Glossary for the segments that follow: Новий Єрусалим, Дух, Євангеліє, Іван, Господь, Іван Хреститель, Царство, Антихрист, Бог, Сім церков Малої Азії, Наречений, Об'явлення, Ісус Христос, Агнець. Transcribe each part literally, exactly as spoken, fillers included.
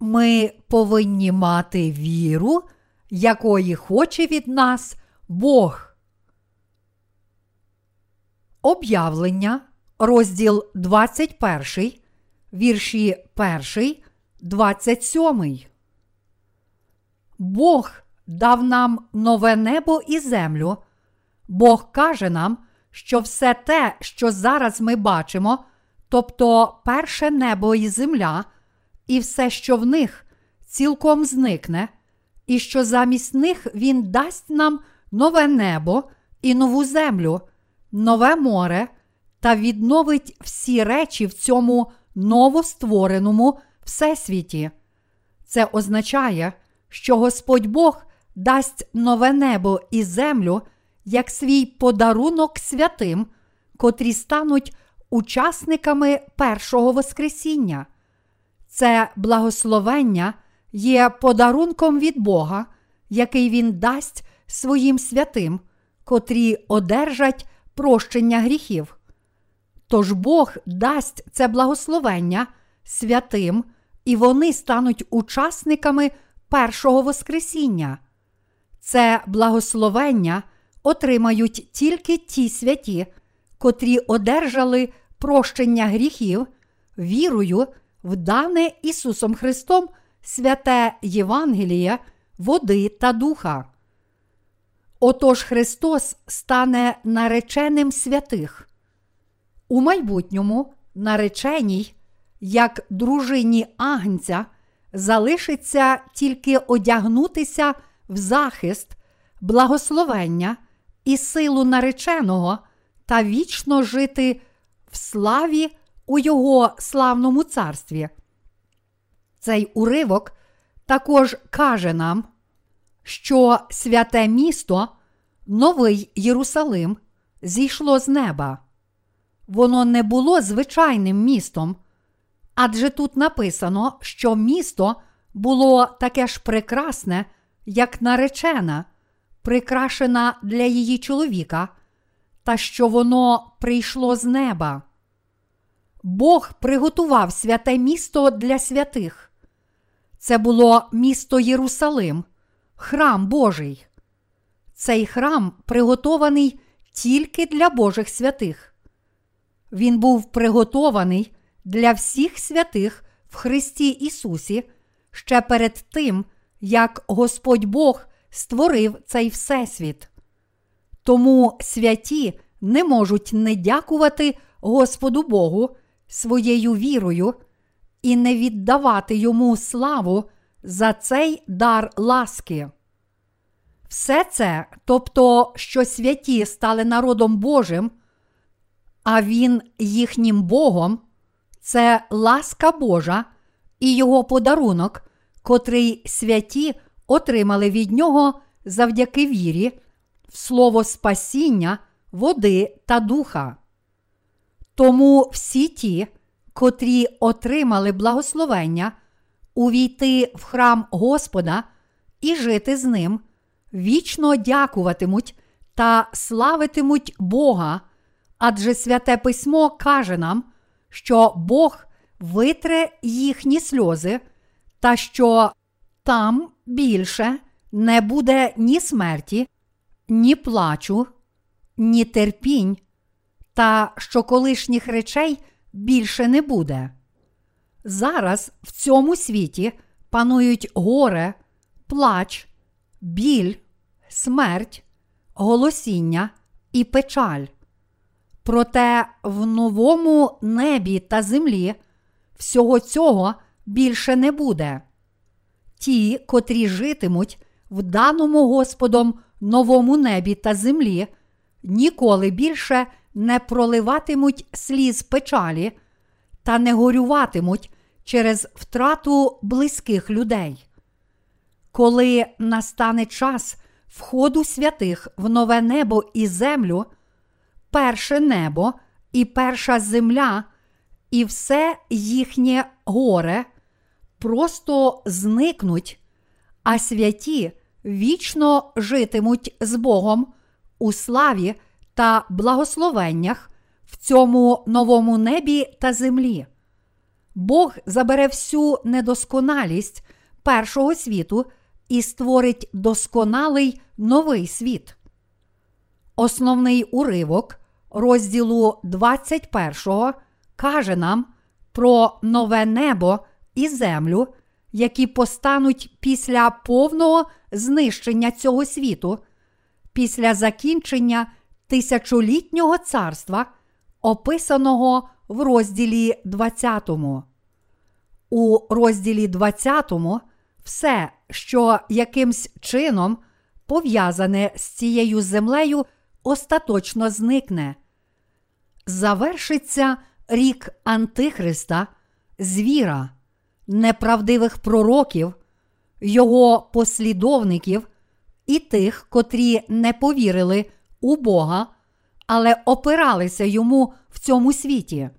Ми повинні мати віру, якої хоче від нас Бог. Об'явлення, розділ двадцять перший, вірші перший, двадцять сьомий. Бог дав нам нове небо і землю. Бог каже нам, що все те, що зараз ми бачимо, тобто перше небо і земля, і все, що в них, цілком зникне, і що замість них Він дасть нам нове небо і нову землю, нове море, та відновить всі речі в цьому новоствореному всесвіті. Це означає, що Господь Бог дасть нове небо і землю як свій подарунок святим, котрі стануть учасниками першого Воскресіння. Це благословення є подарунком від Бога, який Він дасть своїм святим, котрі одержать прощення гріхів. Тож Бог дасть це благословення святим, і вони стануть учасниками першого Воскресіння. Це благословення отримають тільки ті святі, котрі одержали прощення гріхів вірою в дане Ісусом Христом святе Євангеліє, води та духа. Отож Христос стане нареченим святих. У майбутньому нареченій, як дружині Агнця, залишиться тільки одягнутися в захист, благословення і силу нареченого та вічно жити в славі у Його славному царстві. Цей уривок також каже нам, що святе місто, Новий Єрусалим, зійшло з неба. Воно не було звичайним містом, адже тут написано, що місто було таке ж прекрасне, як наречена, прикрашена для її чоловіка, та що воно прийшло з неба. Бог приготував святе місто для святих. Це було місто Єрусалим, храм Божий. Цей храм приготований тільки для Божих святих. Він був приготований для всіх святих в Христі Ісусі ще перед тим, як Господь Бог створив цей всесвіт. Тому святі не можуть не дякувати Господу Богу своєю вірою і не віддавати Йому славу за цей дар ласки. Все це, тобто, що святі стали народом Божим, а Він їхнім Богом, це ласка Божа і Його подарунок, котрий святі отримали від Нього завдяки вірі в слово спасіння, води та духа. Тому всі ті, котрі отримали благословення увійти в храм Господа і жити з Ним, вічно дякуватимуть та славитимуть Бога, адже Святе Письмо каже нам, що Бог витре їхні сльози, та що там більше не буде ні смерті, ні плачу, ні терпінь, та що колишніх речей більше не буде. Зараз в цьому світі панують горе, плач, біль, смерть, голосіння і печаль. Проте в новому небі та землі всього цього більше не буде. Ті, котрі житимуть в даному Господом новому небі та землі, ніколи більше не проливатимуть сліз печалі та не горюватимуть через втрату близьких людей. Коли настане час входу святих в нове небо і землю, перше небо і перша земля і все їхнє горе просто зникнуть, а святі вічно житимуть з Богом у славі та благословеннях в цьому новому небі та землі. Бог забере всю недосконалість першого світу і створить досконалий новий світ. Основний уривок розділу двадцять першого каже нам про нове небо і землю, які постануть після повного знищення цього світу, після закінчення тисячолітнього царства, описаного в розділі двадцятому. У розділі двадцятому все, що якимсь чином пов'язане з цією землею, остаточно зникне. Завершиться рік Антихриста, звіра, неправдивих пророків, його послідовників і тих, котрі не повірили у Бога, але опиралися йому в цьому світі.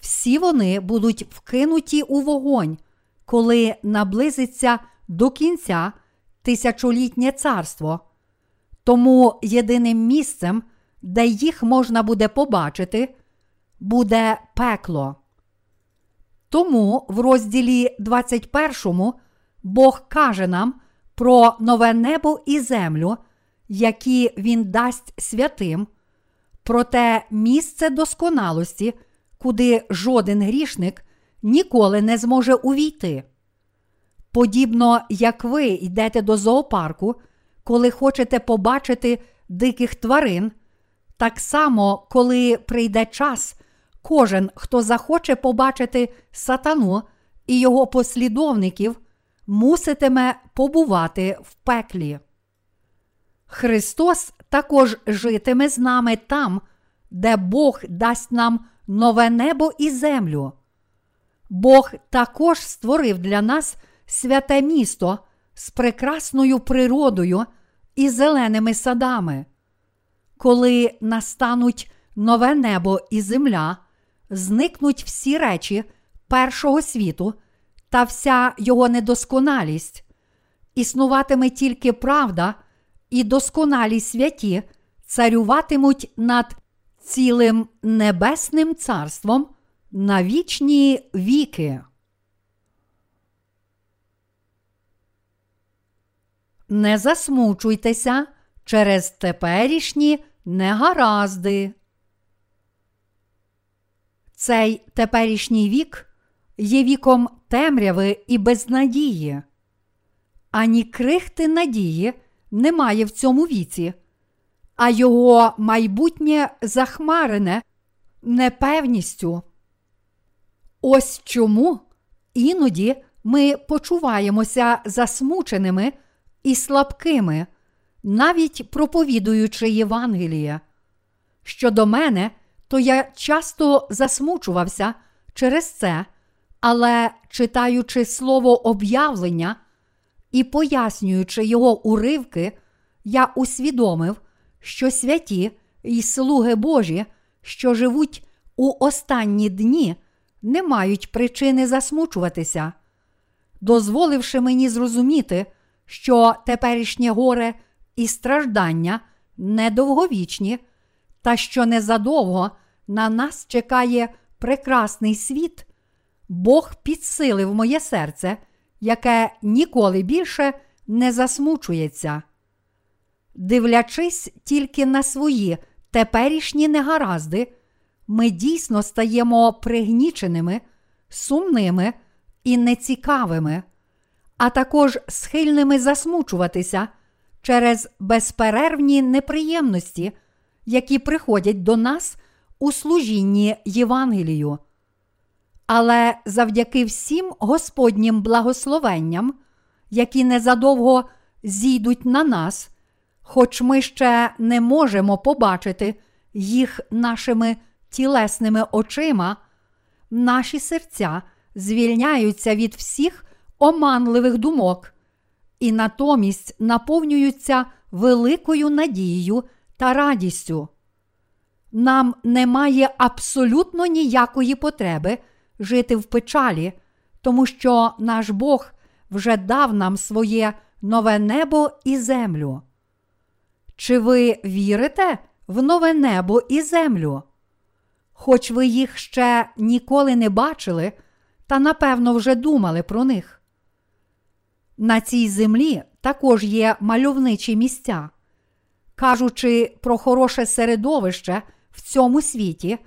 Всі вони будуть вкинуті у вогонь, коли наблизиться до кінця тисячолітнє царство. Тому єдиним місцем, де їх можна буде побачити, буде пекло. Тому в розділі двадцять першому Бог каже нам про нове небо і землю, які Він дасть святим, про те місце досконалості, куди жоден грішник ніколи не зможе увійти. Подібно, як ви йдете до зоопарку, коли хочете побачити диких тварин, так само, коли прийде час, кожен, хто захоче побачити сатану і його послідовників, муситиме побувати в пеклі. Христос також житиме з нами там, де Бог дасть нам нове небо і землю. Бог також створив для нас святе місто з прекрасною природою і зеленими садами. Коли настануть нове небо і земля, зникнуть всі речі першого світу та вся його недосконалість. Існуватиме тільки правда, і досконалі святі царюватимуть над цілим небесним царством на вічні віки. Не засмучуйтеся через теперішні негаразди. Цей теперішній вік є віком темряви і безнадії. Ані крихти надії немає в цьому віці, а його майбутнє захмарене непевністю. Ось чому іноді ми почуваємося засмученими і слабкими, навіть проповідуючи Євангеліє. Щодо мене, то я часто засмучувався через це, але читаючи слово «Об'явлення» і пояснюючи його уривки, я усвідомив, що святі і слуги Божі, що живуть у останні дні, не мають причини засмучуватися. Дозволивши мені зрозуміти, що теперішнє горе і страждання недовговічні, та що незадовго на нас чекає прекрасний світ, Бог підсилив моє серце, яке ніколи більше не засмучується. Дивлячись тільки на свої теперішні негаразди, ми дійсно стаємо пригніченими, сумними і нецікавими, а також схильними засмучуватися через безперервні неприємності, які приходять до нас у служінні Євангелію. Але завдяки всім Господнім благословенням, які незадовго зійдуть на нас, хоч ми ще не можемо побачити їх нашими тілесними очима, наші серця звільняються від всіх оманливих думок і натомість наповнюються великою надією та радістю. Нам немає абсолютно ніякої потреби жити в печалі, тому що наш Бог вже дав нам своє нове небо і землю. Чи ви вірите в нове небо і землю? Хоч ви їх ще ніколи не бачили, та, напевно, вже думали про них. На цій землі також є мальовничі місця. Кажучи про хороше середовище в цьому світі,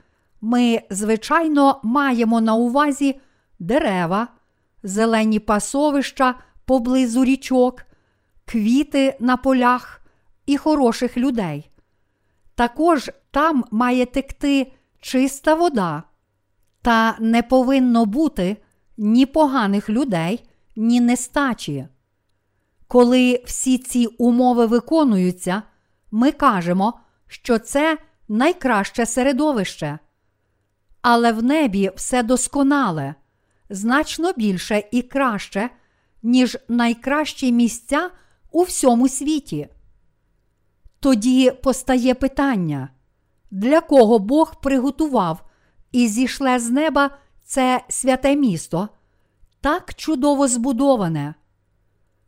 ми, звичайно, маємо на увазі дерева, зелені пасовища поблизу річок, квіти на полях і хороших людей. Також там має текти чиста вода, та не повинно бути ні поганих людей, ні нестачі. Коли всі ці умови виконуються, ми кажемо, що це найкраще середовище. Але в небі все досконале, значно більше і краще, ніж найкращі місця у всьому світі. Тоді постає питання, для кого Бог приготував і зійшле з неба це святе місто, так чудово збудоване.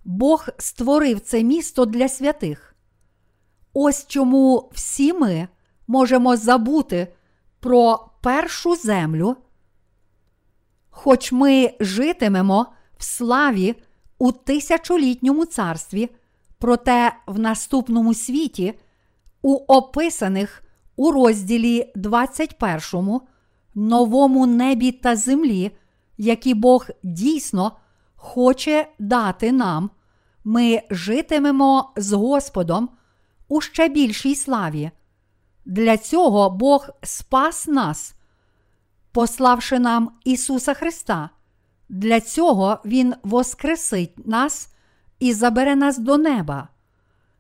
Бог створив це місто для святих. Ось чому всі ми можемо забути про першу землю. Хоч ми житимемо в славі у тисячолітньому царстві, проте в наступному світі, у описаних у розділі двадцять першому, новому небі та землі, які Бог дійсно хоче дати нам, ми житимемо з Господом у ще більшій славі. Для цього Бог спас нас, пославши нам Ісуса Христа. Для цього Він воскресить нас і забере нас до неба.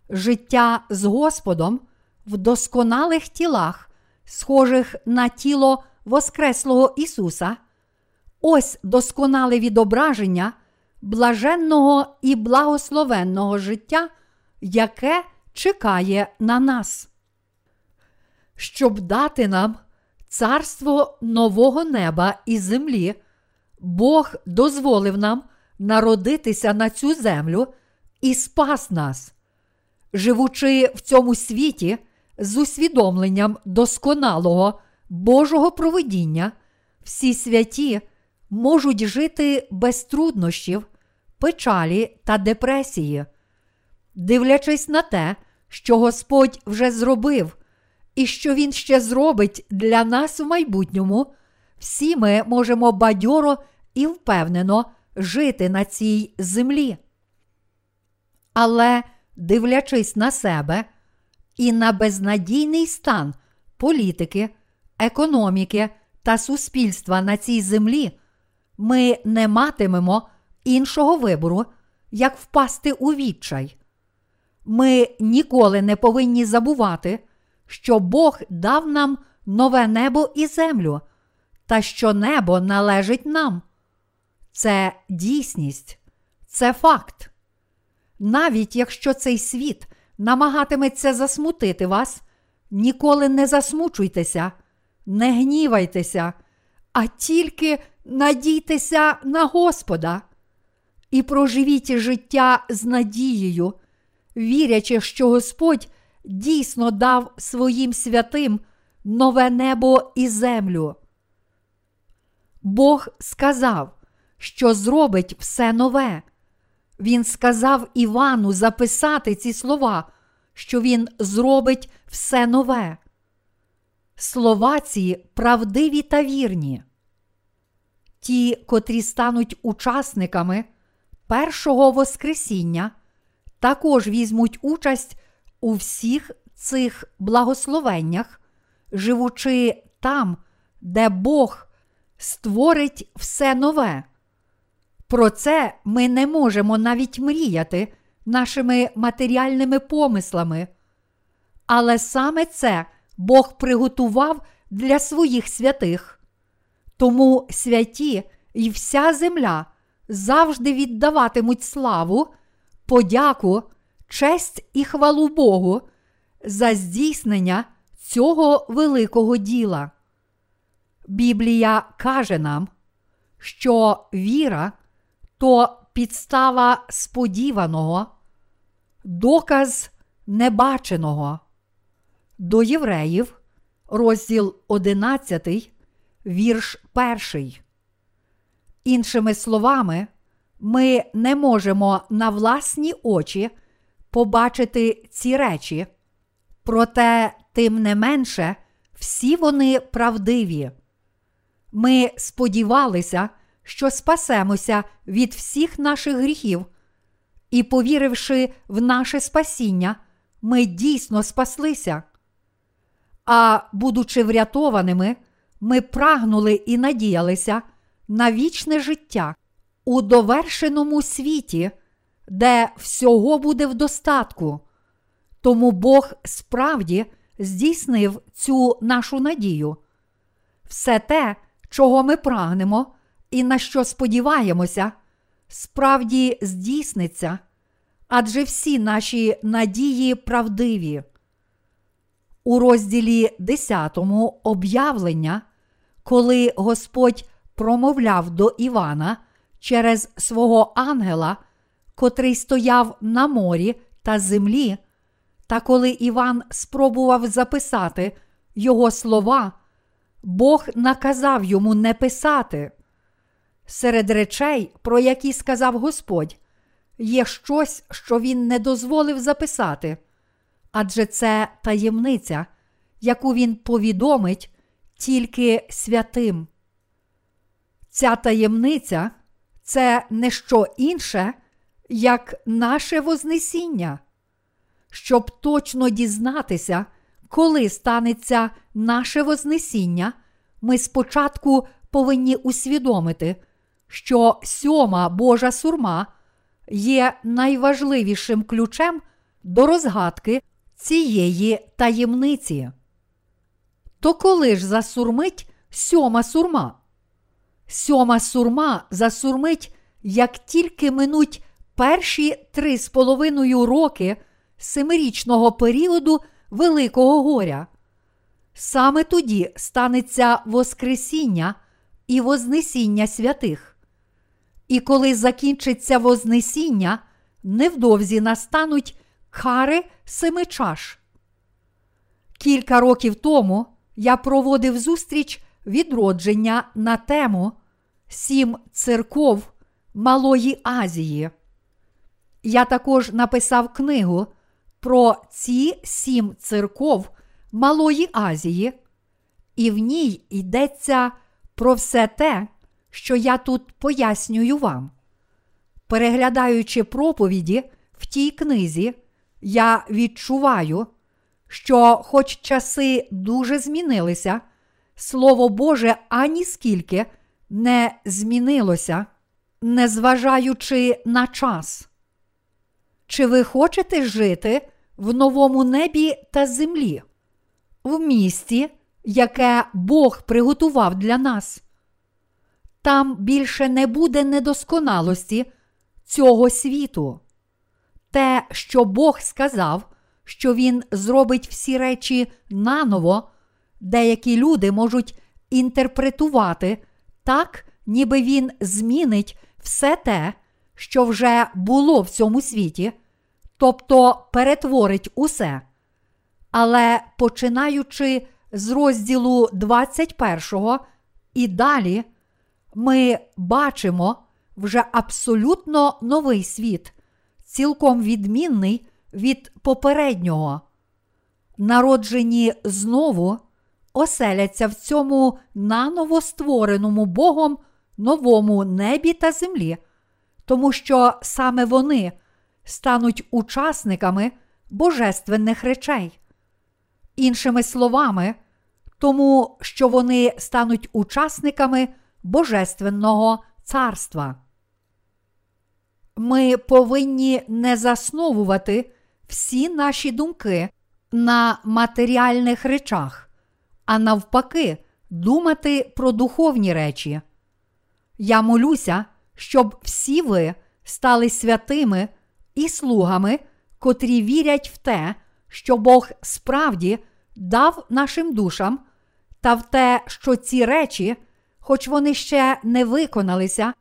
Життя з Господом в досконалих тілах, схожих на тіло воскреслого Ісуса. Ось досконале відображення блаженного і благословенного життя, яке чекає на нас. Щоб дати нам царство нового неба і землі, Бог дозволив нам народитися на цю землю і спас нас. Живучи в цьому світі з усвідомленням досконалого Божого провидіння, всі святі можуть жити без труднощів, печалі та депресії, дивлячись на те, що Господь вже зробив і що Він ще зробить для нас в майбутньому, всі ми можемо бадьоро і впевнено жити на цій землі. Але, дивлячись на себе і на безнадійний стан політики, економіки та суспільства на цій землі, ми не матимемо іншого вибору, як впасти у відчай. Ми ніколи не повинні забувати, що Бог дав нам нове небо і землю, та що небо належить нам. Це дійсність, це факт. Навіть якщо цей світ намагатиметься засмутити вас, ніколи не засмучуйтеся, не гнівайтеся, а тільки надійтеся на Господа. І проживіть життя з надією, вірячи, що Господь дійсно дав своїм святим нове небо і землю. Бог сказав, що зробить все нове. Він сказав Івану записати ці слова, що він зробить все нове. Слова ці правдиві та вірні. Ті, котрі стануть учасниками першого воскресіння, також візьмуть участь у всіх цих благословеннях, живучи там, де Бог створить все нове. Про це ми не можемо навіть мріяти нашими матеріальними помислами. Але саме це Бог приготував для своїх святих. Тому святі і вся земля завжди віддаватимуть славу, подяку, честь і хвалу Богу за здійснення цього великого діла. Біблія каже нам, що віра – то підстава сподіваного, доказ небаченого. До Євреїв, розділ одинадцятий, вірш перший. Іншими словами, ми не можемо на власні очі побачити ці речі, проте, тим не менше, всі вони правдиві. Ми сподівалися, що спасемося від всіх наших гріхів, і, повіривши в наше спасіння, ми дійсно спаслися. А, будучи врятованими, ми прагнули і надіялися на вічне життя у довершеному світі, де всього буде в достатку. Тому Бог справді здійснив цю нашу надію. Все те, чого ми прагнемо і на що сподіваємося, справді здійсниться, адже всі наші надії правдиві. У розділі десятому «Об'явлення», коли Господь промовляв до Івана через свого ангела, котрий стояв на морі та землі, та коли Іван спробував записати його слова, Бог наказав йому не писати. Серед речей, про які сказав Господь, є щось, що він не дозволив записати, адже це таємниця, яку він повідомить тільки святим. Ця таємниця – це не що інше, як наше Вознесіння. Щоб точно дізнатися, коли станеться наше Вознесіння, ми спочатку повинні усвідомити, що сьома Божа сурма є найважливішим ключем до розгадки цієї таємниці. То коли ж засурмить сьома сурма? Сьома сурма засурмить, як тільки минуть перші три з половиною роки семирічного періоду Великого горя. Саме тоді станеться Воскресіння і Вознесіння святих. І коли закінчиться Вознесіння, невдовзі настануть кари семи чаш. Кілька років тому я проводив зустріч відродження на тему «Сім церков Малої Азії». Я також написав книгу про ці сім церков Малої Азії, і в ній йдеться про все те, що я тут пояснюю вам. Переглядаючи проповіді в тій книзі, я відчуваю, що хоч часи дуже змінилися, Слово Боже аніскільки не змінилося, незважаючи на час. Чи ви хочете жити в новому небі та землі, в місті, яке Бог приготував для нас? Там більше не буде недосконалості цього світу. Те, що Бог сказав, що Він зробить всі речі наново, деякі люди можуть інтерпретувати так, ніби Він змінить все те, що вже було в цьому світі, тобто перетворить усе. Але починаючи з розділу двадцять першого і далі, ми бачимо вже абсолютно новий світ, цілком відмінний від попереднього. Народжені знову оселяться в цьому наново створеному Богом новому небі та землі, тому що саме вони стануть учасниками божественних речей. Іншими словами, тому що вони стануть учасниками божественного царства. Ми повинні не засновувати всі наші думки на матеріальних речах, а навпаки, думати про духовні речі. Я молюся, щоб всі ви стали святими і слугами, котрі вірять в те, що Бог справді дав нашим душам, та в те, що ці речі, хоч вони ще не виконалися,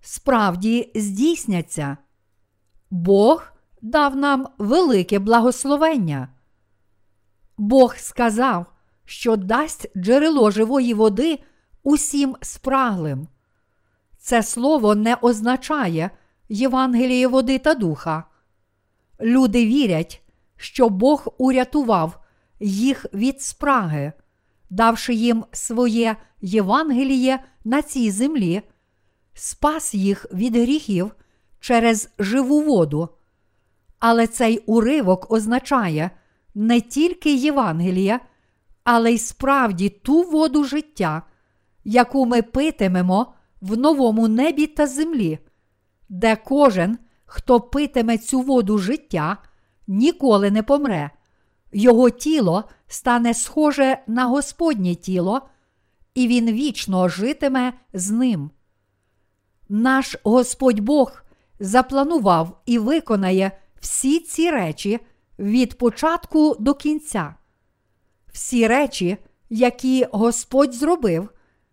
справді здійсняться. Бог дав нам велике благословення. Бог сказав, що дасть джерело живої води усім спраглим. Це слово не означає Євангеліє води та духа. Люди вірять, що Бог урятував їх від спраги, давши їм своє Євангеліє на цій землі, спас їх від гріхів через живу воду. Але цей уривок означає не тільки Євангеліє, але й справді ту воду життя, яку ми питимемо в новому небі та землі, де кожен, хто питиме цю воду життя, ніколи не помре. Його тіло стане схоже на Господнє тіло, і він вічно житиме з ним. Наш Господь Бог запланував і виконає всі ці речі від початку до кінця. Всі речі, які Господь зробив,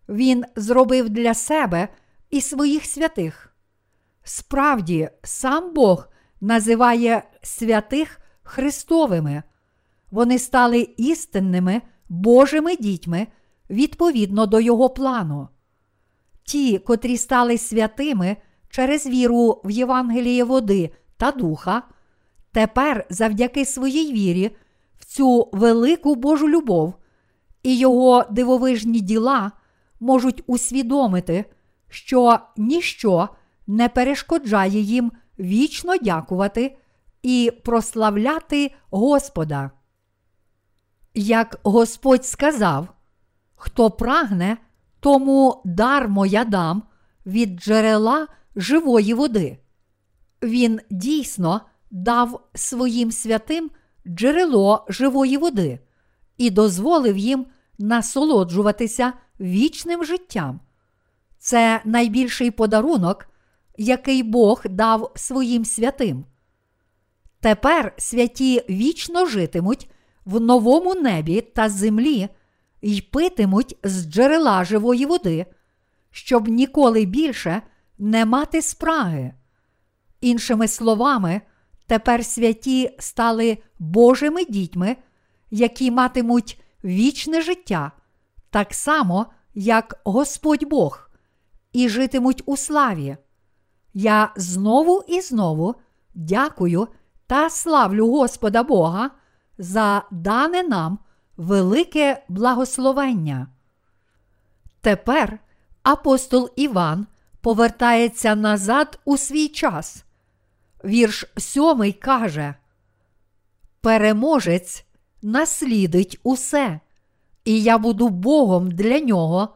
Він зробив для себе і своїх святих. Справді, сам Бог називає святих Христовими. Вони стали істинними Божими дітьми відповідно до Його плану. Ті, котрі стали святими через віру в Євангеліє води та духа, тепер завдяки своїй вірі в цю велику Божу любов і Його дивовижні діла можуть усвідомити, що ніщо не перешкоджає їм вічно дякувати і прославляти Господа. Як Господь сказав, хто прагне, тому дармо я дам від джерела живої води. Він дійсно дав своїм святим джерело живої води і дозволив їм насолоджуватися вічним життям. Це найбільший подарунок, який Бог дав своїм святим. Тепер святі вічно житимуть в новому небі та землі і питимуть з джерела живої води, щоб ніколи більше не мати спраги. Іншими словами, тепер святі стали Божими дітьми, які матимуть вічне життя, так само, як Господь Бог, і житимуть у славі. Я знову і знову дякую та славлю Господа Бога за дане нам велике благословення. Тепер апостол Іван повертається назад у свій час. Вірш сьомий каже: «Переможець наслідить усе, і я буду Богом для нього,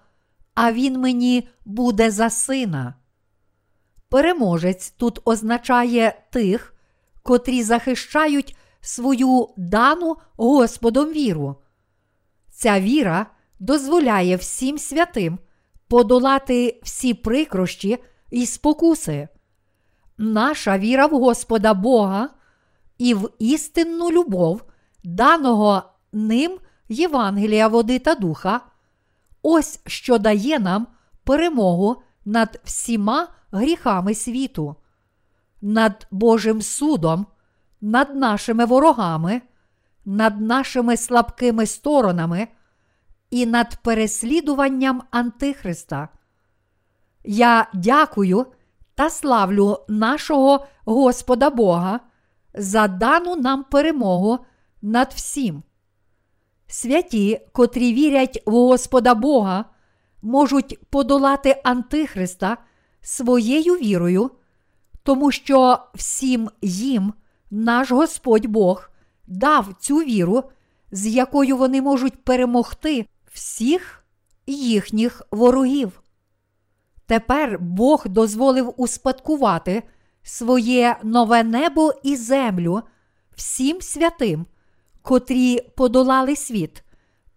а він мені буде за сина». Переможець тут означає тих, котрі захищають свою дану Господом віру. Ця віра дозволяє всім святим подолати всі прикрощі і спокуси. Наша віра в Господа Бога і в істинну любов, даного ним Євангелія води та духа, ось що дає нам перемогу над всіма гріхами світу, над Божим судом, над нашими ворогами, над нашими слабкими сторонами і над переслідуванням Антихриста. Я дякую та славлю нашого Господа Бога за дану нам перемогу над всім. Святі, котрі вірять в Господа Бога, можуть подолати Антихриста своєю вірою, тому що всім їм наш Господь Бог дав цю віру, з якою вони можуть перемогти всіх їхніх ворогів. Тепер Бог дозволив успадкувати своє нове небо і землю всім святим, котрі подолали світ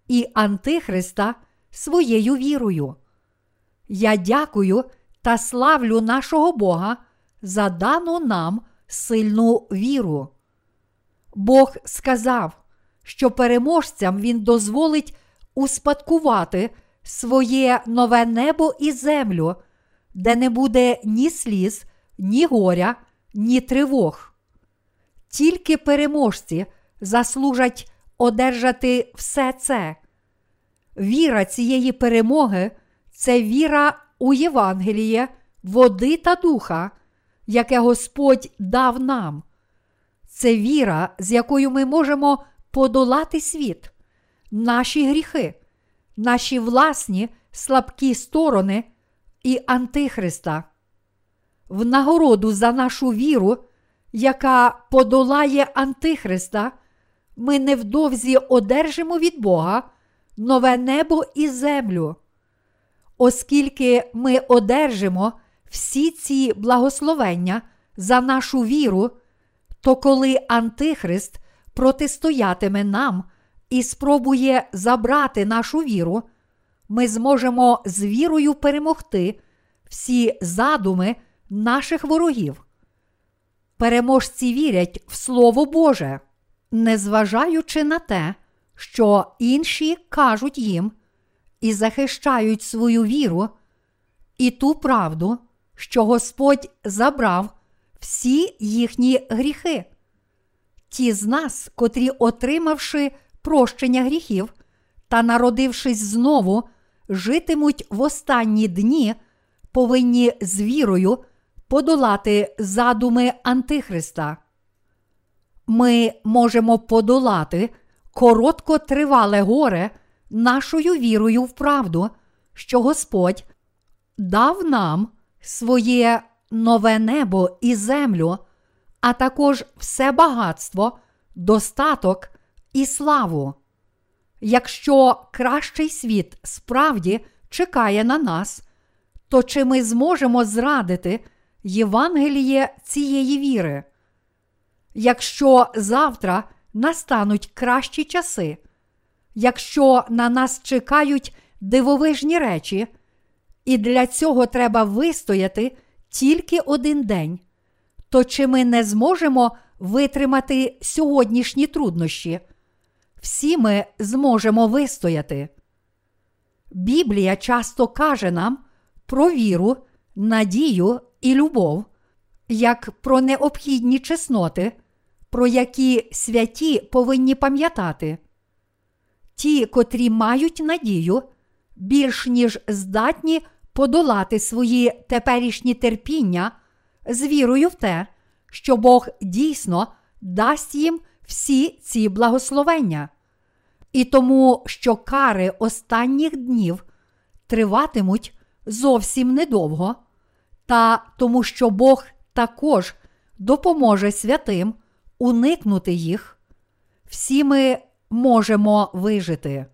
і Антихриста своєю вірою. Я дякую та славлю нашого Бога за дану нам сильну віру. Бог сказав, що переможцям Він дозволить успадкувати своє нове небо і землю, де не буде ні сліз, ні горя, ні тривог. Тільки переможці заслужать одержати все це. Віра цієї перемоги – це віра у Євангеліє води та духа, яке Господь дав нам. Це віра, з якою ми можемо подолати світ, наші гріхи, наші власні слабкі сторони і Антихриста. В нагороду за нашу віру, яка подолає Антихриста, ми невдовзі одержимо від Бога нове небо і землю. Оскільки ми одержимо всі ці благословення за нашу віру, то коли Антихрист протистоятиме нам і спробує забрати нашу віру, ми зможемо з вірою перемогти всі задуми наших ворогів. Переможці вірять в Слово Боже, незважаючи на те, що інші кажуть їм, і захищають свою віру і ту правду, що Господь забрав всі їхні гріхи. Ті з нас, котрі, отримавши прощення гріхів та народившись знову, житимуть в останні дні, повинні з вірою подолати задуми Антихриста. Ми можемо подолати короткотривале горе нашою вірою в правду, що Господь дав нам своє нове небо і землю, а також все багатство, достаток і славу. Якщо кращий світ справді чекає на нас, то чи ми зможемо зрадити Євангеліє цієї віри? Якщо завтра настануть кращі часи, якщо на нас чекають дивовижні речі, і для цього треба вистояти тільки один день, то чи ми не зможемо витримати сьогоднішні труднощі? Всі ми зможемо вистояти. Біблія часто каже нам про віру, надію і любов, як про необхідні чесноти, про які святі повинні пам'ятати. Ті, котрі мають надію, більш ніж здатні подолати свої теперішні терпіння з вірою в те, що Бог дійсно дасть їм всі ці благословення. І тому, що кари останніх днів триватимуть зовсім недовго, та тому, що Бог також допоможе святим уникнути їх, всі ми можемо вижити.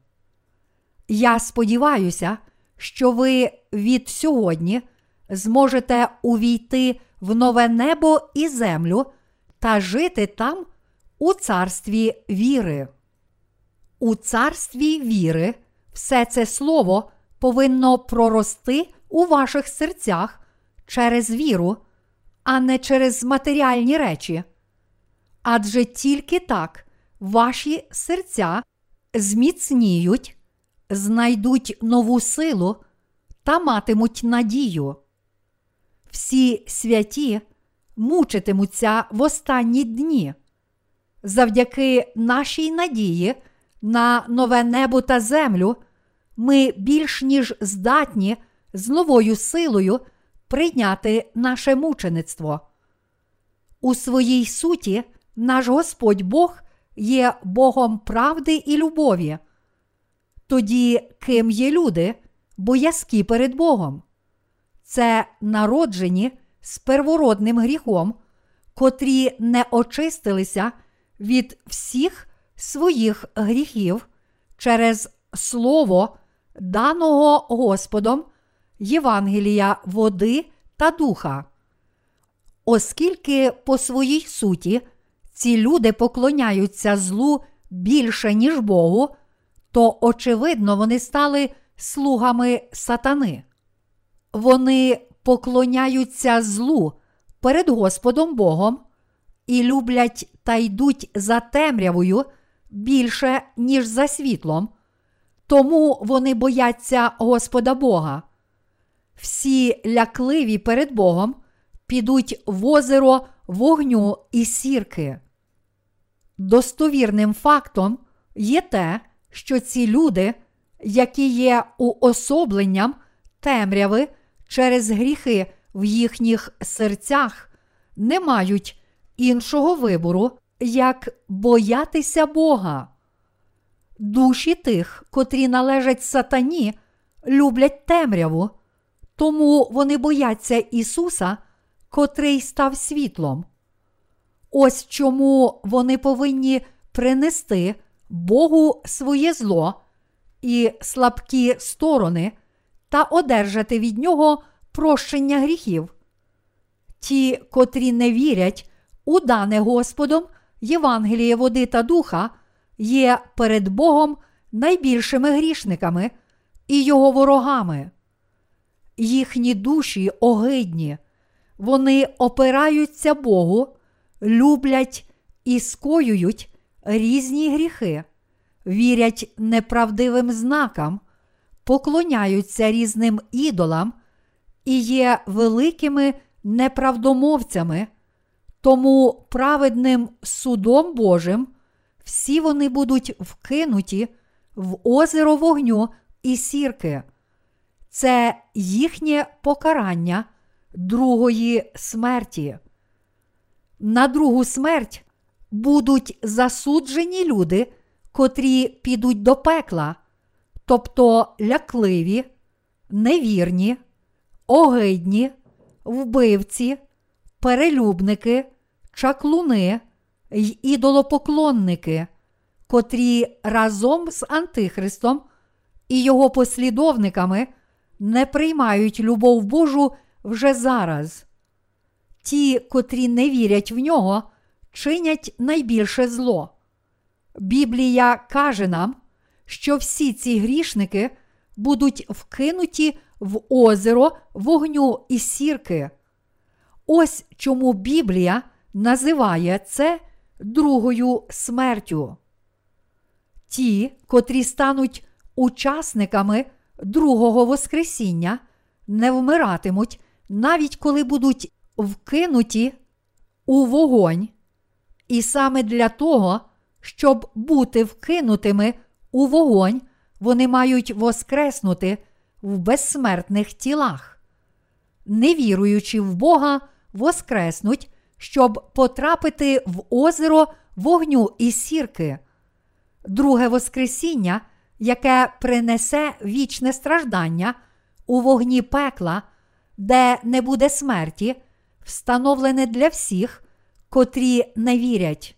Я сподіваюся, що ви від сьогодні зможете увійти в нове небо і землю та жити там у царстві віри. У царстві віри все це слово повинно прорости у ваших серцях через віру, а не через матеріальні речі. Адже тільки так ваші серця зміцніють, знайдуть нову силу та матимуть надію. Всі святі мучитимуться в останні дні. Завдяки нашій надії на нове небо та землю ми більш ніж здатні з новою силою прийняти наше мучеництво. У своїй суті наш Господь Бог є Богом правди і любові. Тоді ким є люди, боязкі перед Богом? Це народжені з первородним гріхом, котрі не очистилися від всіх своїх гріхів через слово, даного Господом, Євангелія води та духа. Оскільки по своїй суті ці люди поклоняються злу більше, ніж Богу, то, очевидно, вони стали слугами сатани. Вони поклоняються злу перед Господом Богом і люблять та йдуть за темрявою більше, ніж за світлом, тому вони бояться Господа Бога. Всі лякливі перед Богом підуть в озеро вогню і сірки. Достовірним фактом є те, що ці люди, які є уособленням темряви через гріхи в їхніх серцях, не мають іншого вибору, як боятися Бога. Душі тих, котрі належать сатані, люблять темряву, тому вони бояться Ісуса, котрий став світлом. Ось чому вони повинні принести Богу своє зло і слабкі сторони та одержати від Нього прощення гріхів. Ті, котрі не вірять у дане Господом Євангеліє води та духа, є перед Богом найбільшими грішниками і Його ворогами. Їхні душі огидні, вони опираються Богу, люблять і скоюють різні гріхи, вірять неправдивим знакам, поклоняються різним ідолам і є великими неправдомовцями, тому праведним судом Божим всі вони будуть вкинуті в озеро вогню і сірки. Це їхнє покарання другої смерті. На другу смерть будуть засуджені люди, котрі підуть до пекла, тобто лякливі, невірні, огидні, вбивці, перелюбники, чаклуни й ідолопоклонники, котрі разом з Антихристом і його послідовниками не приймають любов Божу вже зараз. Ті, котрі не вірять в нього, чинять найбільше зло. Біблія каже нам, що всі ці грішники будуть вкинуті в озеро вогню і сірки. Ось чому Біблія називає це другою смертю. Ті, котрі стануть учасниками другого воскресіння, не вмиратимуть, навіть коли будуть вкинуті у вогонь. І саме для того, щоб бути вкинутими у вогонь, вони мають воскреснути в безсмертних тілах. Невіруючи в Бога, воскреснуть, щоб потрапити в озеро вогню і сірки. Друге воскресіння, яке принесе вічне страждання у вогні пекла, де не буде смерті, встановлене для всіх, котрі не вірять.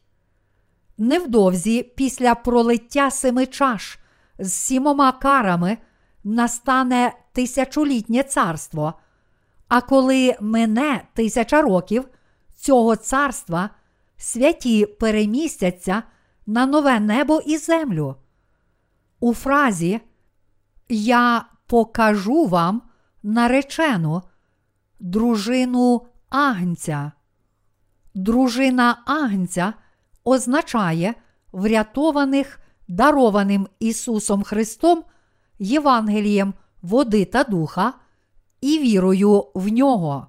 Невдовзі після пролиття семи чаш з сімома карами настане тисячолітнє царство, а коли мине тисяча років цього царства, святі перемістяться на нове небо і землю. У фразі «Я покажу вам наречену, дружину Агнця». Дружина Агнця означає врятованих, дарованим Ісусом Христом, Євангелієм води та духа і вірою в нього.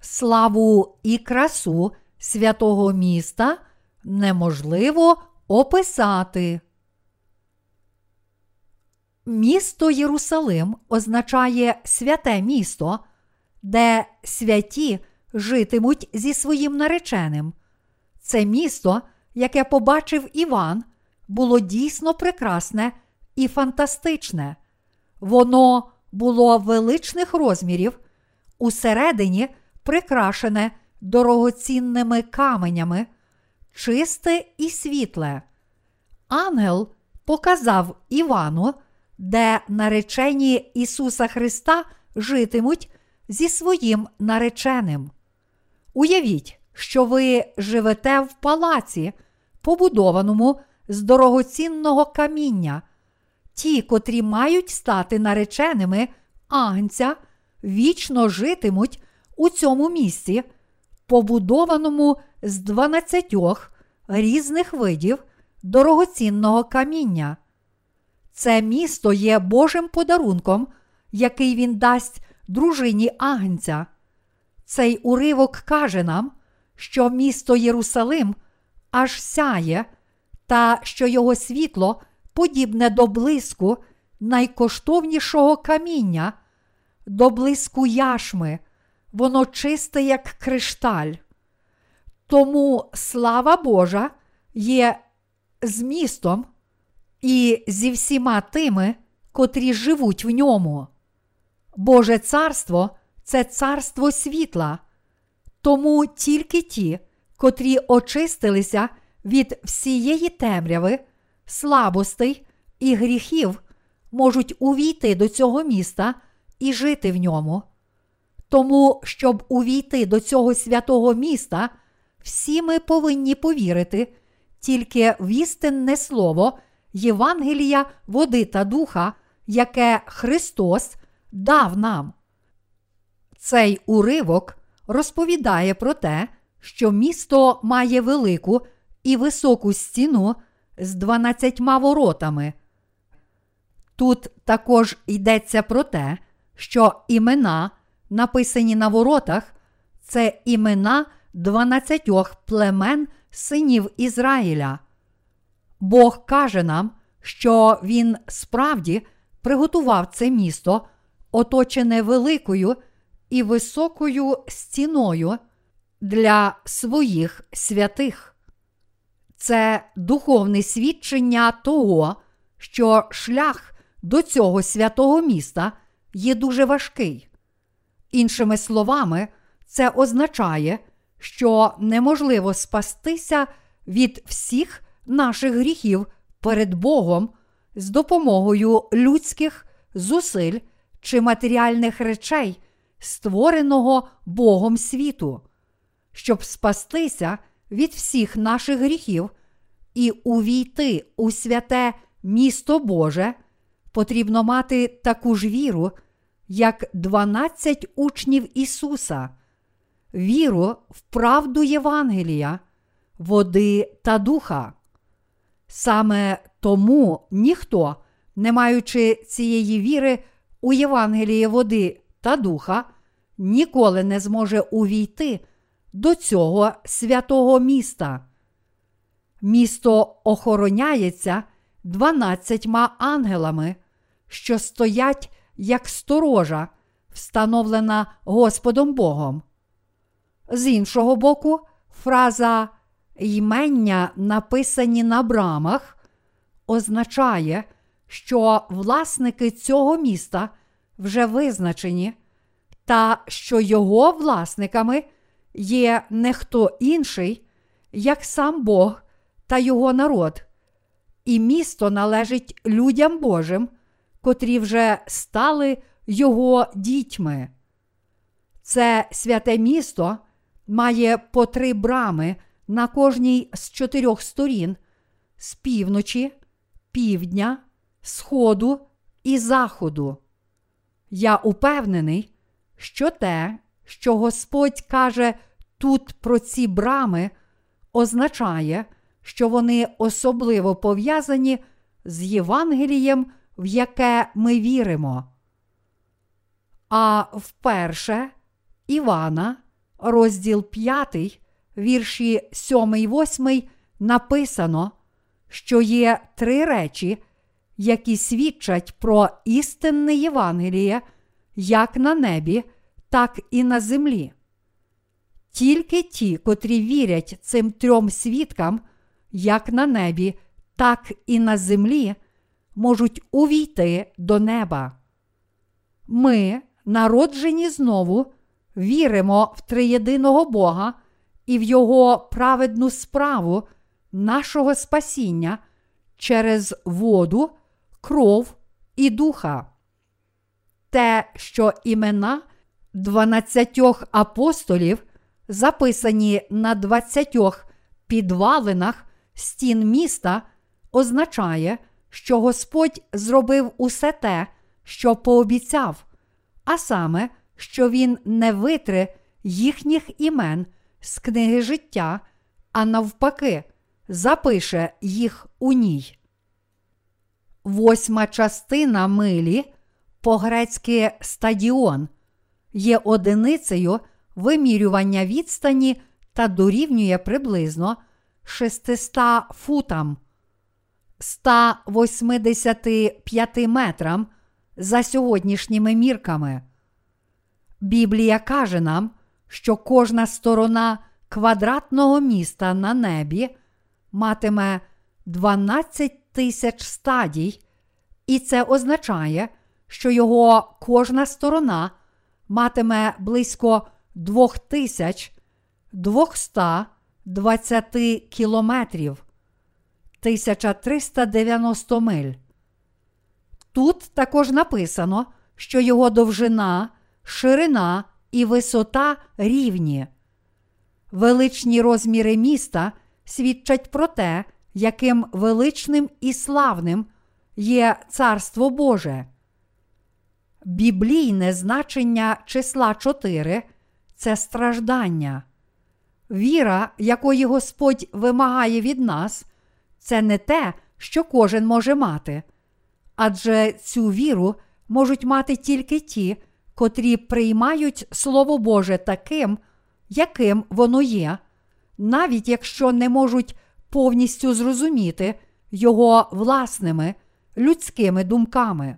Славу і красу святого міста неможливо описати. Місто Єрусалим означає святе місто, де святі житимуть зі своїм нареченим. Це місто, яке побачив Іван, було дійсно прекрасне і фантастичне. Воно було величних розмірів, усередині прикрашене дорогоцінними каменями, чисте і світле. Ангел показав Івану, де наречені Ісуса Христа житимуть зі своїм нареченим. Уявіть, що ви живете в палаці, побудованому з дорогоцінного каміння. Ті, котрі мають стати нареченими Агнця, вічно житимуть у цьому місці, побудованому з дванадцятьох різних видів дорогоцінного каміння. Це місто є Божим подарунком, який він дасть дружині Агнця. Цей уривок каже нам, що місто Єрусалим аж сяє, та що його світло подібне до блиску, найкоштовнішого каміння до блиску яшми, воно чисте, як кришталь. Тому слава Божа є змістом і зі всіма тими, котрі живуть в ньому. Боже царство – це царство світла, тому тільки ті, котрі очистилися від всієї темряви, слабостей і гріхів, можуть увійти до цього міста і жити в ньому. Тому, щоб увійти до цього святого міста, всі ми повинні повірити тільки в істинне слово Євангелія води та духа, яке Христос дав нам. Цей уривок розповідає про те, що місто має велику і високу стіну з дванадцятьма воротами. Тут також йдеться про те, що імена, написані на воротах, це імена дванадцятьох племен синів Ізраїля. Бог каже нам, що Він справді приготував це місто, оточене великою і високою стіною для своїх святих. Це духовне свідчення того, що шлях до цього святого міста є дуже важкий. Іншими словами, це означає, що неможливо спастися від всіх наших гріхів перед Богом з допомогою людських зусиль чи матеріальних речей, створеного Богом світу. Щоб спастися від всіх наших гріхів і увійти у святе місто Боже, потрібно мати таку ж віру, як дванадцять учнів Ісуса, віру в правду Євангелія, води та духа. Саме тому ніхто, не маючи цієї віри у Євангеліє води та духа, ніколи не зможе увійти до цього святого міста. Місто охороняється дванадцятьма ангелами, що стоять як сторожа, встановлена Господом Богом. З іншого боку, фраза «імення, написані на брамах» означає, що власники цього міста вже визначені, та що його власниками є не хто інший, як сам Бог та його народ. І місто належить людям Божим, котрі вже стали його дітьми. Це святе місто має по три брами на кожній з чотирьох сторін – з півночі, півдня, сходу і заходу. Я упевнений, що те, що Господь каже тут про ці брами, означає, що вони особливо пов'язані з Євангелієм, в яке ми віримо. А вперше Івана, розділ п'ятий, вірші сьомий-восьмий, написано, що є три речі, які свідчать про істинне Євангеліє як на небі, так і на землі. Тільки ті, котрі вірять цим трьом свідкам, як на небі, так і на землі, можуть увійти до неба. Ми, народжені знову, віримо в триєдиного Бога і в Його праведну справу нашого спасіння через воду, кров і духа. Те, що імена дванадцятьох апостолів, записані на двадцятьох підвалинах стін міста, означає, що Господь зробив усе те, що пообіцяв, а саме, що Він не витре їхніх імен з книги життя, а навпаки, запише їх у ній. Восьма частина милі, по-грецьки стадіон, є одиницею вимірювання відстані та дорівнює приблизно шестистам футам. ста восьмидесяти п'яти метрам за сьогоднішніми мірками. Біблія каже нам, що кожна сторона квадратного міста на небі матиме дванадцять тисяч стадій, і це означає, що його кожна сторона матиме близько дві тисячі двісті двадцять кілометрів, тисяча триста дев'яносто миль. Тут також написано, що його довжина, ширина і висота рівні. Величні розміри міста свідчать про те, яким величним і славним є Царство Боже. Біблійне значення числа чотири – це страждання. Віра, якої Господь вимагає від нас, це не те, що кожен може мати. Адже цю віру можуть мати тільки ті, котрі приймають Слово Боже таким, яким воно є, навіть якщо не можуть повністю зрозуміти його власними людськими думками.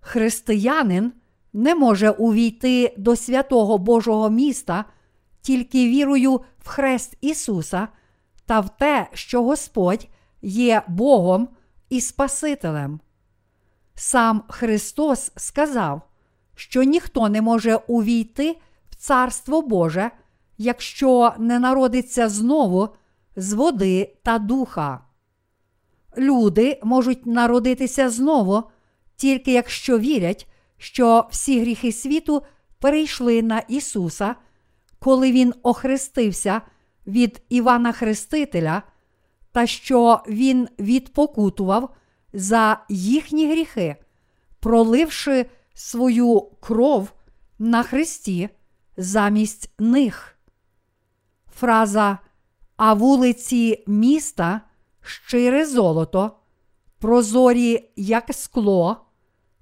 Християнин не може увійти до святого Божого міста тільки вірою в хрест Ісуса та в те, що Господь є Богом і Спасителем. Сам Христос сказав, що ніхто не може увійти в Царство Боже, якщо не народиться знову з води та духа. Люди можуть народитися знову, тільки якщо вірять, що всі гріхи світу перейшли на Ісуса, коли Він охрестився від Івана Хрестителя, та що Він відпокутував за їхні гріхи, проливши свою кров на хресті замість них. Фраза «А вулиці міста щире золото, прозорі як скло»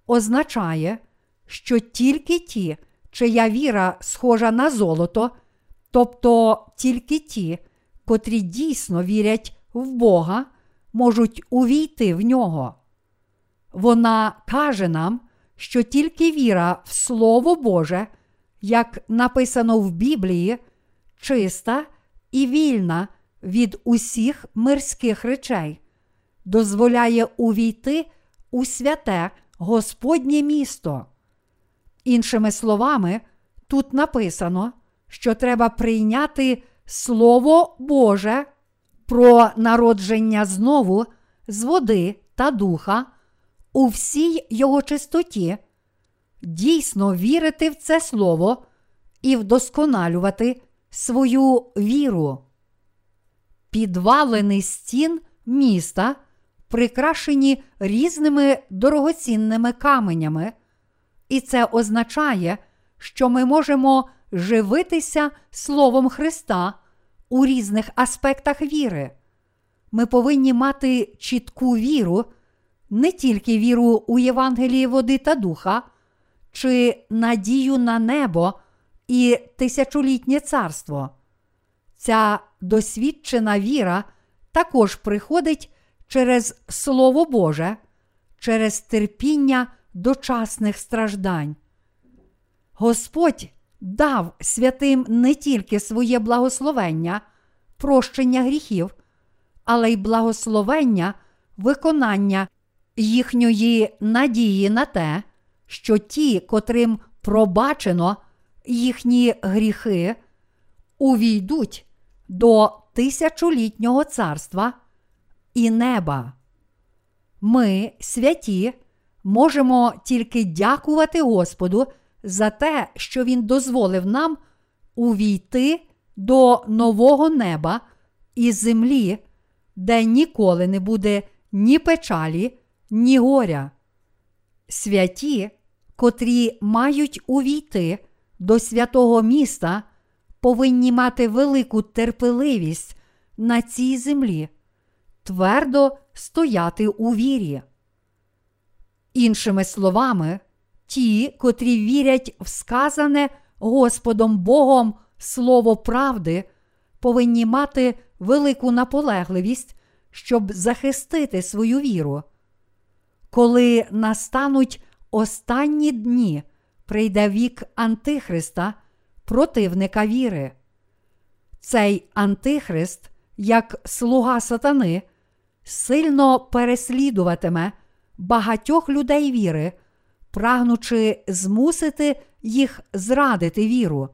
означає, що тільки ті, чия віра схожа на золото, тобто тільки ті, котрі дійсно вірять в Бога, можуть увійти в нього. Вона каже нам, що тільки віра в Слово Боже, як написано в Біблії, чиста і вільна від усіх мирських речей, дозволяє увійти у святе Господнє місто. Іншими словами, тут написано, що треба прийняти Слово Боже про народження знову з води та духа у всій його чистоті, дійсно вірити в це слово і вдосконалювати свою віру. Підвалини стін міста прикрашені різними дорогоцінними каменями, і це означає, що ми можемо живитися Словом Христа у різних аспектах віри. Ми повинні мати чітку віру, не тільки віру у Євангеліє води та духа, чи надію на небо і тисячолітнє царство. Ця досвідчена віра також приходить через Слово Боже, через терпіння дочасних страждань. Господь дав святим не тільки своє благословення, прощення гріхів, але й благословення виконання їхньої надії на те, що ті, котрим пробачено їхні гріхи, увійдуть до тисячолітнього царства і неба. Ми, святі, можемо тільки дякувати Господу за те, що Він дозволив нам увійти до нового неба і землі, де ніколи не буде ні печалі, ні горя. Святі, котрі мають увійти до святого міста, повинні мати велику терпеливість на цій землі, твердо стояти у вірі. Іншими словами, ті, котрі вірять в сказане Господом Богом слово правди, повинні мати велику наполегливість щоб захистити свою віру. Коли настануть останні дні, прийде вік Антихриста, противника віри. Цей Антихрист, як слуга сатани, сильно переслідуватиме багатьох людей віри, прагнучи змусити їх зрадити віру.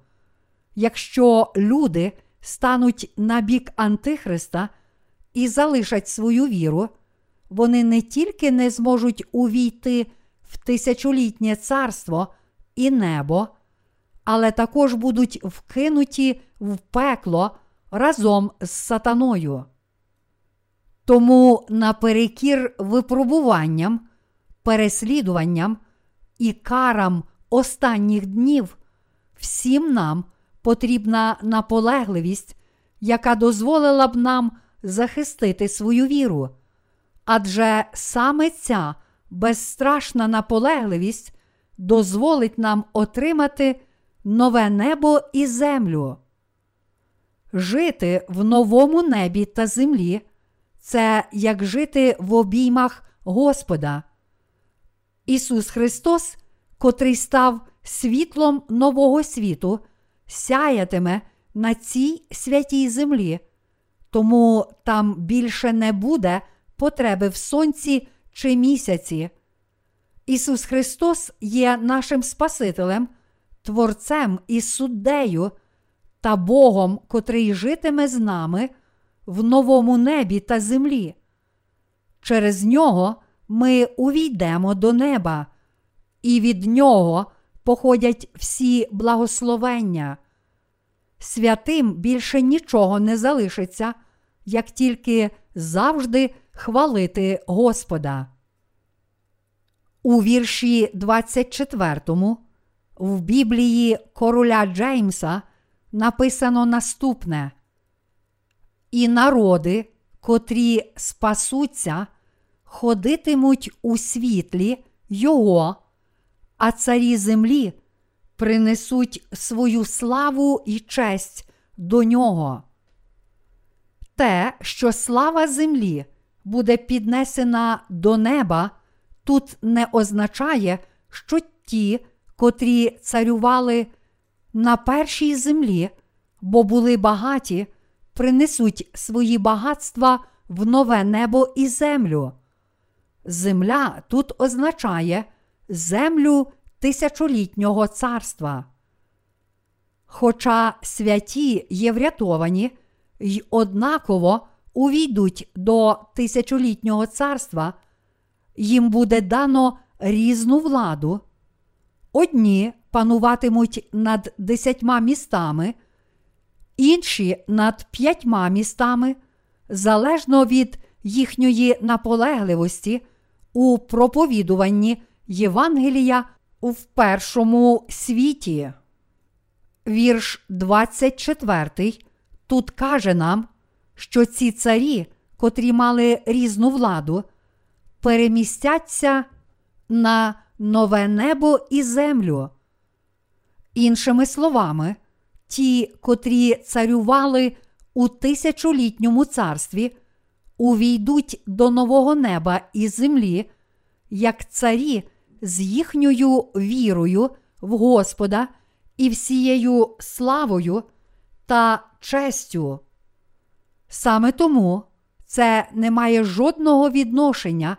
Якщо люди стануть на бік Антихриста і залишать свою віру, вони не тільки не зможуть увійти в тисячолітнє царство і небо, але також будуть вкинуті в пекло разом з сатаною. Тому наперекір випробуванням, переслідуванням і карам останніх днів всім нам потрібна наполегливість, яка дозволила б нам захистити свою віру. Адже саме ця безстрашна наполегливість дозволить нам отримати нове небо і землю. Жити в новому небі та землі – це як жити в обіймах Господа. Ісус Христос, котрий став світлом нового світу, сяятиме на цій святій землі, тому там більше не буде потреби в сонці чи місяці. Ісус Христос є нашим Спасителем, Творцем і Суддею та Богом, котрий житиме з нами в новому небі та землі. Через Нього ми увійдемо до неба, і від Нього походять всі благословення. Святим більше нічого не залишиться, як тільки завжди хвалити Господа. У вірші двадцять четвертому в Біблії короля Джеймса написано наступне: «І народи, котрі спасуться, ходитимуть у світлі Його, а царі землі принесуть свою славу і честь до Нього». Те, що слава землі буде піднесена до неба, тут не означає, що ті, котрі царювали на першій землі, бо були багаті, принесуть свої багатства в нове небо і землю. Земля тут означає землю тисячолітнього царства. Хоча святі є врятовані й однаково увійдуть до тисячолітнього царства, їм буде дано різну владу. Одні пануватимуть над десятьма містами, інші над п'ятьма містами, залежно від їхньої наполегливості у проповідуванні Євангелія в першому світі. Вірш двадцять четвертий тут каже нам, що ці царі, котрі мали різну владу, перемістяться на нове небо і землю. Іншими словами, ті, котрі царювали у тисячолітньому царстві, увійдуть до нового неба і землі, як царі з їхньою вірою в Господа і всією славою та честю. Саме тому це не має жодного відношення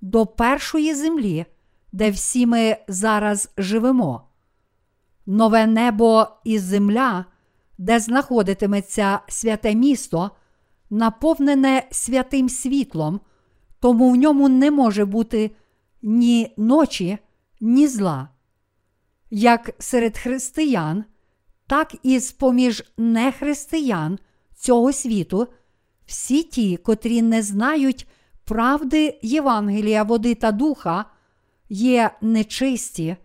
до першої землі, де всі ми зараз живемо. Нове небо і земля, де знаходитиметься святе місто, наповнене святим світлом, тому в ньому не може бути ні ночі, ні зла. Як серед християн, так і з-поміж нехристиян цього світу всі ті, котрі не знають правди Євангелія води та духа, є нечисті,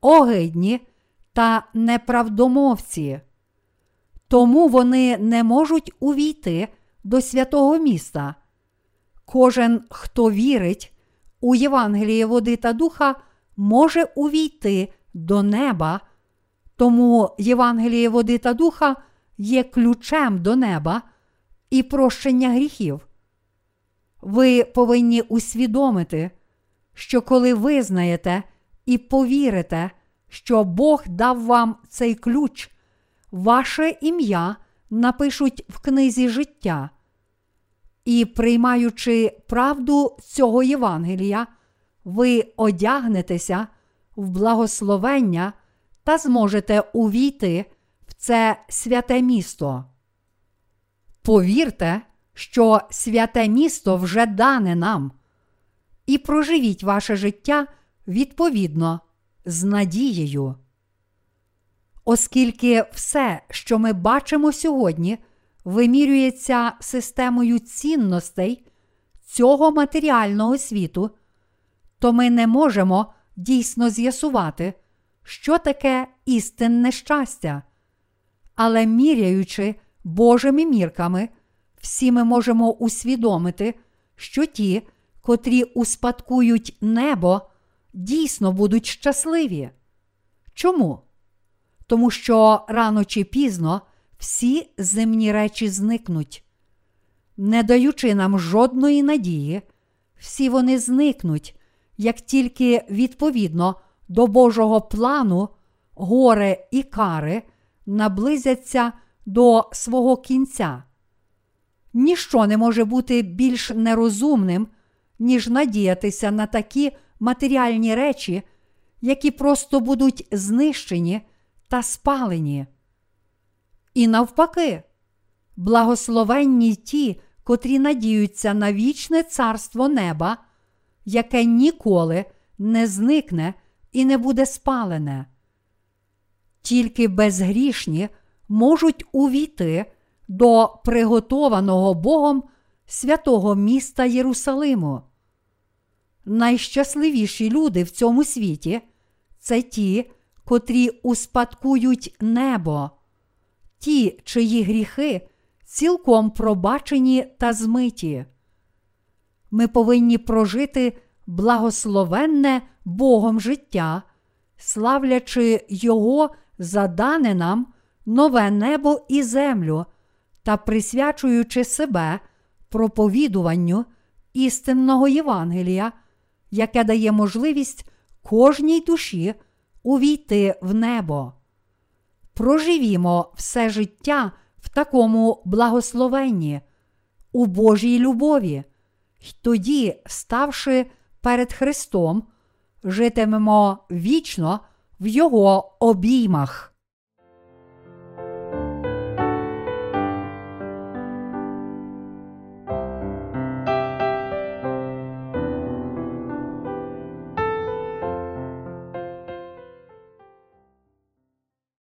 огидні та неправдомовці. Тому вони не можуть увійти до святого міста. Кожен, хто вірить у Євангеліє води та духа, може увійти до неба, тому Євангеліє води та духа є ключем до неба і прощення гріхів. Ви повинні усвідомити, що коли визнаєте і повірите, що Бог дав вам цей ключ, ваше ім'я напишуть в книзі життя. І приймаючи правду цього Євангелія, ви одягнетеся в благословення та зможете увійти в це святе місто. Повірте, що святе місто вже дане нам, і проживіть ваше життя відповідно з надією. Оскільки все, що ми бачимо сьогодні, вимірюється системою цінностей цього матеріального світу, то ми не можемо дійсно з'ясувати, що таке істинне щастя. Але міряючи Божими мірками, всі ми можемо усвідомити, що ті, котрі успадкують небо, дійсно будуть щасливі. Чому? Тому що рано чи пізно всі земні речі зникнуть. Не даючи нам жодної надії, всі вони зникнуть, як тільки відповідно до Божого плану горе і кари наблизяться до свого кінця. Ніщо не може бути більш нерозумним, ніж надіятися на такі матеріальні речі, які просто будуть знищені та спалені. І навпаки, благословенні ті, котрі надіються на вічне царство неба, яке ніколи не зникне і не буде спалене. Тільки безгрішні можуть увійти до приготованого Богом святого міста Єрусалиму. Найщасливіші люди в цьому світі – це ті, котрі успадкують небо, ті, чиї гріхи цілком пробачені та змиті. Ми повинні прожити благословенне Богом життя, славлячи Його за дане нам нове небо і землю та присвячуючи себе проповідуванню істинного Євангелія, яке дає можливість кожній душі увійти в небо. Проживімо все життя в такому благословенні, у Божій любові, й тоді, ставши перед Христом, житимемо вічно в Його обіймах.